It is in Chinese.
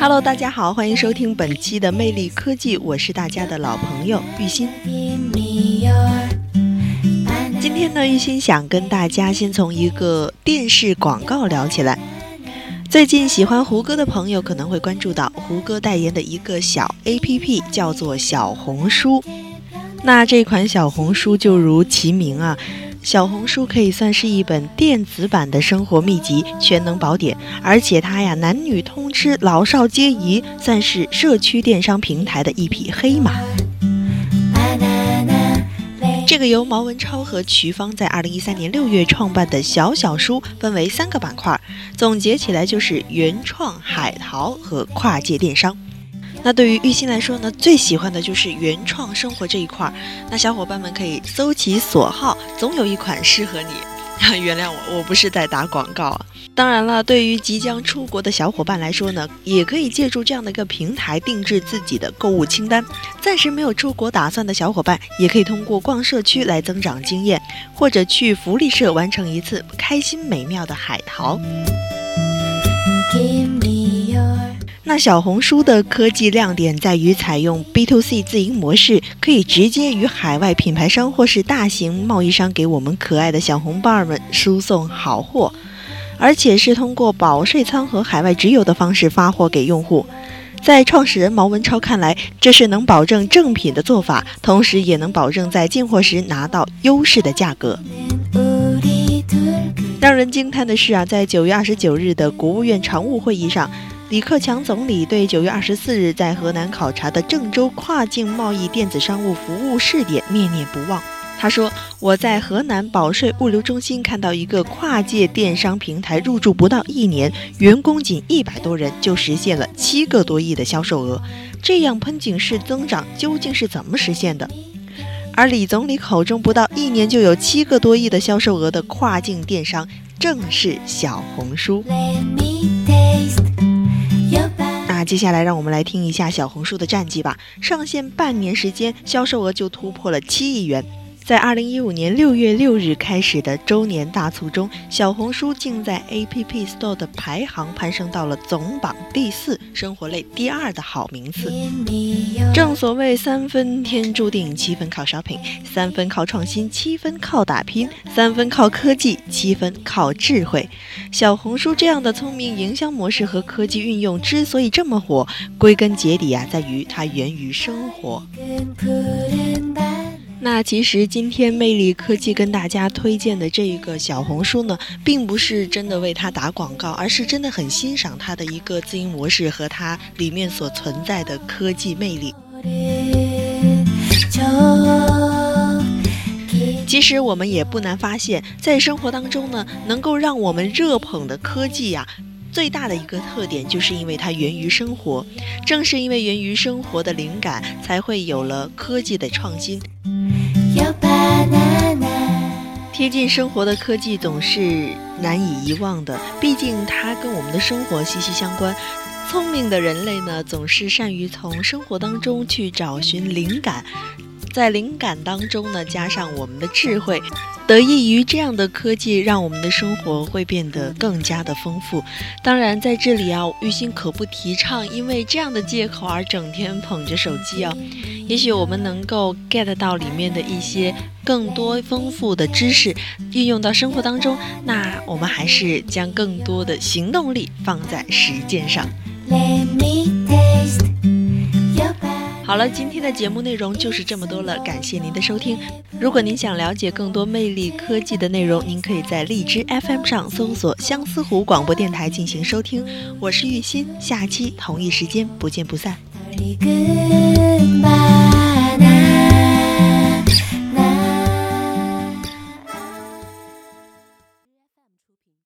Hello， 大家好，欢迎收听本期的魅力科技，我是大家的老朋友玉鑫。今天呢，玉鑫想跟大家先从一个电视广告聊起来。最近喜欢胡歌的朋友可能会关注到胡歌代言的一个小 APP 叫做小红书。那这款小红书就如其名啊，小红书可以算是一本电子版的生活秘籍全能宝典，而且它呀男女通吃，老少皆宜，算是社区电商平台的一匹黑马。这个由毛文超和瞿芳在2013年6月创办的小小书分为3个板块，总结起来就是原创、海淘和跨界电商。那对于玉鑫来说呢，最喜欢的就是原创生活这一块。那小伙伴们可以搜其所好，总有一款适合你。原谅我不是在打广告啊。当然了，对于即将出国的小伙伴来说呢，也可以借助这样的一个平台定制自己的购物清单。暂时没有出国打算的小伙伴，也可以通过逛社区来增长经验，或者去福利社完成一次开心美妙的海淘。那小红书的科技亮点在于采用 B2C 自营模式，可以直接与海外品牌商或是大型贸易商给我们可爱的小红包们输送好货，而且是通过保税仓和海外直邮的方式发货给用户。在创始人毛文超看来，这是能保证正品的做法，同时也能保证在进货时拿到优势的价格。让人惊叹的是啊，在9月29日的国务院常务会议上，李克强总理对9月24日在河南考察的郑州跨境贸易电子商务服务试点念念不忘。他说，我在河南保税物流中心看到一个跨界电商平台入驻不到1年，员工仅100多人就实现了7个多亿的销售额，这样喷井式增长究竟是怎么实现的？而李总理口中不到1年就有7个多亿的销售额的跨境电商，正是小红书。那接下来让我们来听一下小红书的战绩吧。上线半年时间，销售额就突破了7亿元。在2015年6月6日开始的周年大促中，小红书竟在 App Store 的排行攀升到了总榜第4，生活类第2的好名次。正所谓3分天注定，7分靠 shopping， 3分靠创新，7分靠打拼，3分靠科技，7分靠智慧。小红书这样的聪明营销模式和科技运用之所以这么火，归根结底啊，在于它源于生活。那其实今天魅力科技跟大家推荐的这个小红书呢，并不是真的为它打广告，而是真的很欣赏它的一个自营模式和它里面所存在的科技魅力。其实我们也不难发现，在生活当中呢，能够让我们热捧的科技呀，最大的一个特点就是因为它源于生活。正是因为源于生活的灵感，才会有了科技的创新。贴近生活的科技总是难以遗忘的，毕竟它跟我们的生活息息相关。聪明的人类呢，总是善于从生活当中去找寻灵感，在灵感当中呢，加上我们的智慧，得益于这样的科技，让我们的生活会变得更加的丰富。当然在这里啊，玉鑫可不提倡因为这样的借口而整天捧着手机啊，也许我们能够 get 到里面的一些更多丰富的知识运用到生活当中，那我们还是将更多的行动力放在实践上。好了，今天的节目内容就是这么多了，感谢您的收听。如果您想了解更多魅力科技的内容，您可以在荔枝 FM 上搜索相思湖广播电台进行收听。我是玉鑫，下期同一时间不见不散。